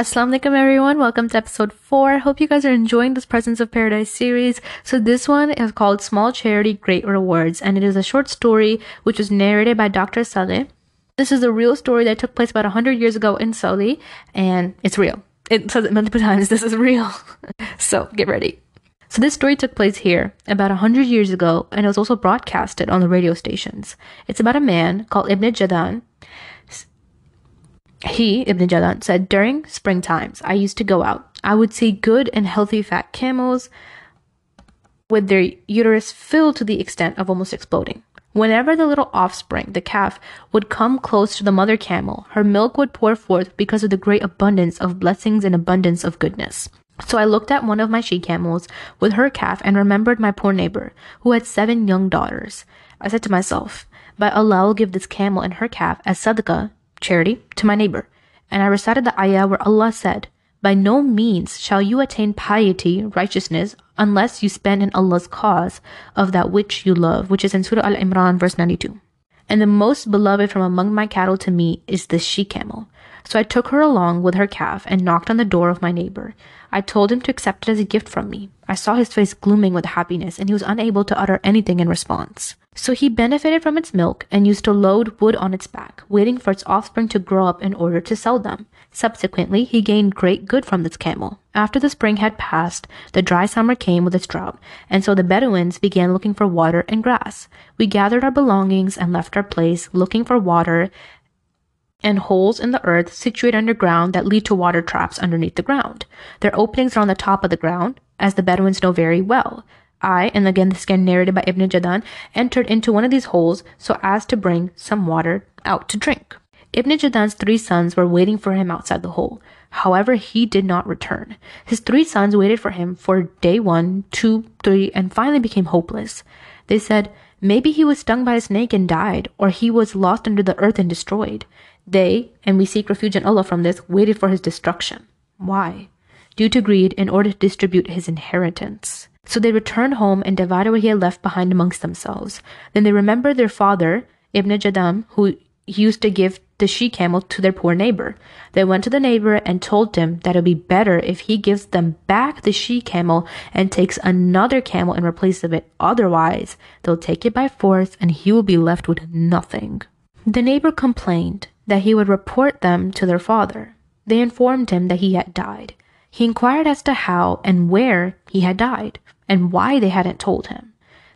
Assalamu alaikum everyone, welcome to episode 4. I hope you guys are enjoying this Presents of Paradise series. So this one is called Small Charity, Great Rewards, and it is a short story which was narrated by Dr. Saleh. This is a real story that took place about 100 years ago in Saudi, and it's real. It says it multiple times, this is real. So get ready. So this story took place here about 100 years ago, and it was also broadcasted on the radio stations. It's about a man called Ibn Jadan. He, Ibn Jalan, said, "During spring times, I used to go out. I would see good and healthy fat camels with their uterus filled to the extent of almost exploding. Whenever the little offspring, the calf, would come close to the mother camel, her milk would pour forth because of the great abundance of blessings and abundance of goodness. So I looked at one of my she-camels with her calf and remembered my poor neighbor, who had 7 young daughters. I said to myself, 'By Allah, I'll give this camel and her calf as sadqah, charity, to my neighbor.' And I recited the ayah where Allah said, 'By no means shall you attain piety, righteousness, unless you spend in Allah's cause of that which you love,' which is in Surah Al-Imran, verse 92. 'And the most beloved from among my cattle to me is this she-camel. So I took her along with her calf and knocked on the door of my neighbor. I told him to accept it as a gift from me. I saw his face glooming with happiness, and he was unable to utter anything in response. So he benefited from its milk and used to load wood on its back, waiting for its offspring to grow up in order to sell them. Subsequently, he gained great good from this camel. After the spring had passed, the dry summer came with its drought, and so the Bedouins began looking for water and grass. We gathered our belongings and left our place, looking for water and holes in the earth situated underground that lead to water traps underneath the ground. Their openings are on the top of the ground, as the Bedouins know very well. I, and again this is narrated by Ibn Jadan, entered into one of these holes so as to bring some water out to drink. Ibn Jadan's 3 sons were waiting for him outside the hole. However, he did not return. His 3 sons waited for him for day 1, 2, 3, and finally became hopeless. They said, 'Maybe he was stung by a snake and died, or he was lost under the earth and destroyed.' They, and we seek refuge in Allah from this, waited for his destruction. Why? Due to greed, in order to distribute his inheritance. So they returned home and divided what he had left behind amongst themselves. Then they remembered their father, Ibn Jadan, who used to give the she-camel to their poor neighbor. They went to the neighbor and told him that it would be better if he gives them back the she-camel and takes another camel in place of it. Otherwise, they'll take it by force and he will be left with nothing. The neighbor complained that he would report them to their father. They informed him that he had died. He inquired as to how and where he had died, and why they hadn't told him.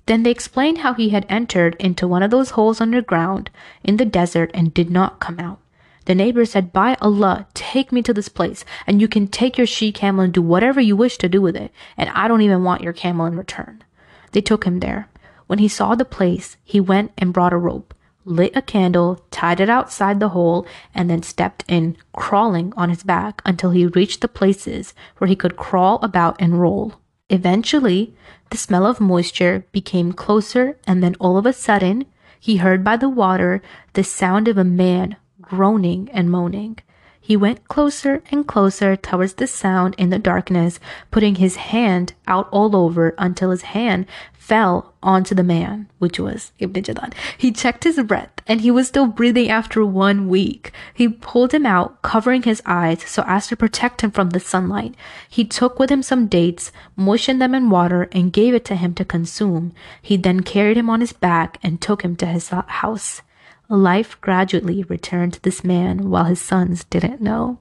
Then they explained how he had entered into one of those holes underground in the desert and did not come out. The neighbor said, 'By Allah, take me to this place, and you can take your she-camel and do whatever you wish to do with it, and I don't even want your camel in return.' They took him there. When he saw the place, he went and brought a rope, lit a candle, tied it outside the hole, and then stepped in, crawling on his back until he reached the places where he could crawl about and roll. Eventually, the smell of moisture became closer, and then all of a sudden, he heard by the water the sound of a man groaning and moaning. He went closer and closer towards the sound in the darkness, putting his hand out all over until his hand fell onto the man, which was Ibn Jadan. He checked his breath, and he was still breathing after 1 week. He pulled him out, covering his eyes so as to protect him from the sunlight. He took with him some dates, moistened them in water, and gave it to him to consume. He then carried him on his back and took him to his house. Life gradually returned to this man while his sons didn't know."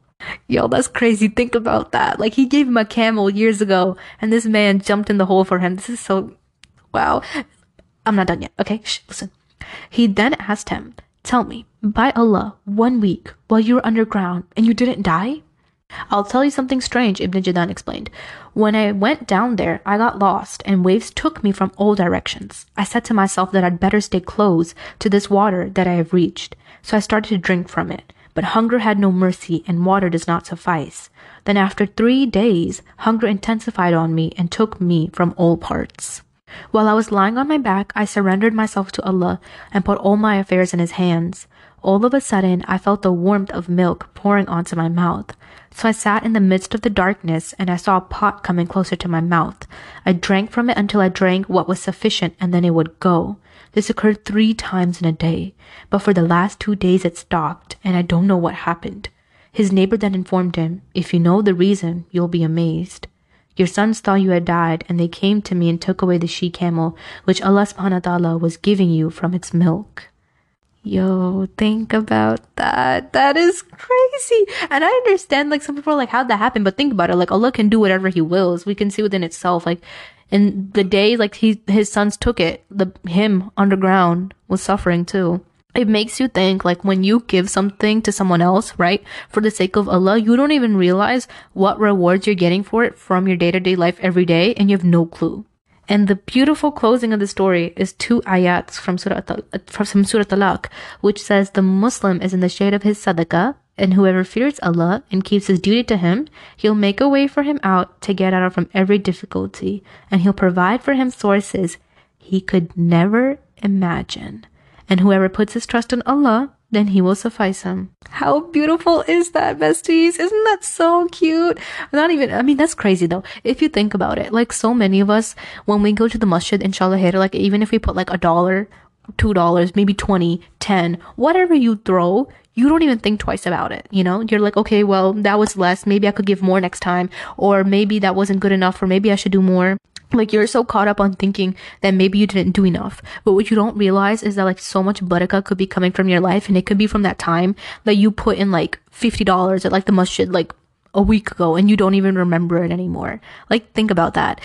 Yo, that's crazy. Think about that. Like, he gave him a camel years ago, and this man jumped in the hole for him. This is so... wow. I'm not done yet. Okay, listen. He then asked him, "Tell me, by Allah, 1 week while you were underground and you didn't die?" "I'll tell you something strange," Ibn Jadan explained. "When I went down there, I got lost, and waves took me from all directions. I said to myself that I'd better stay close to this water that I have reached, so I started to drink from it. But hunger had no mercy, and water does not suffice. Then after 3 days, hunger intensified on me and took me from all parts. While I was lying on my back, I surrendered myself to Allah and put all my affairs in His hands. All of a sudden, I felt the warmth of milk pouring onto my mouth. So I sat in the midst of the darkness, and I saw a pot coming closer to my mouth. I drank from it until I drank what was sufficient, and then it would go. This occurred 3 times in a day, but for the last 2 days it stopped, and I don't know what happened. His neighbor then informed him, "If you know the reason, you'll be amazed. Your sons thought you had died, and they came to me and took away the she-camel, which Allah subhanahu wa ta'ala was giving you from its milk." Yo, think about that. That is crazy. And I understand, like, some people are like, how'd that happen? But think about it. Like, Allah can do whatever He wills. We can see within itself. Like, in the day, like, his sons took it, him underground was suffering too. It makes you think, like, when you give something to someone else, right, for the sake of Allah, you don't even realize what rewards you're getting for it from your day-to-day life every day, and you have no clue. And the beautiful closing of the story is 2 ayats from Surah Talaq, which says, "The Muslim is in the shade of his sadaqah, and whoever fears Allah and keeps his duty to Him, He'll make a way for him out to get out from every difficulty, and He'll provide for him sources he could never imagine. And whoever puts his trust in Allah, then He will suffice him." How beautiful is that, besties? Isn't that so cute? That's crazy though. If you think about it, like, so many of us, when we go to the masjid, inshallah, like, even if we put like $1, $2, maybe 20, 10, whatever you throw, you don't even think twice about it, you know? You're like, okay, well, that was less. Maybe I could give more next time. Or maybe that wasn't good enough. Or maybe I should do more. Like, you're so caught up on thinking that maybe you didn't do enough. But what you don't realize is that, like, so much barakah could be coming from your life. And it could be from that time that you put in, like, $50 at, like, the masjid, like, a week ago, and you don't even remember it anymore. Like, think about that.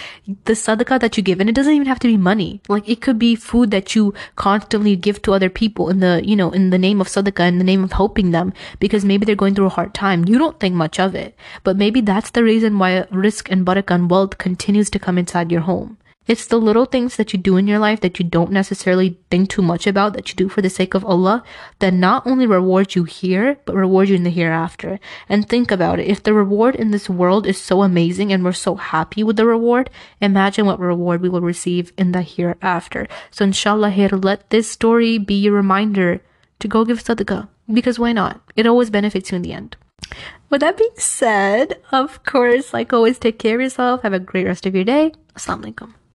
The sadaqah that you give, and it doesn't even have to be money. Like, it could be food that you constantly give to other people in the, you know, in the name of sadaqah, in the name of helping them, because maybe they're going through a hard time. You don't think much of it, but maybe that's the reason why risk and barakah and wealth continues to come inside your home. It's the little things that you do in your life that you don't necessarily think too much about, that you do for the sake of Allah, that not only reward you here, but reward you in the hereafter. And think about it. If the reward in this world is so amazing and we're so happy with the reward, imagine what reward we will receive in the hereafter. So inshallah, let this story be your reminder to go give sadaqah. Because why not? It always benefits you in the end. With that being said, of course, like always, take care of yourself. Have a great rest of your day. Assalamu alaikum.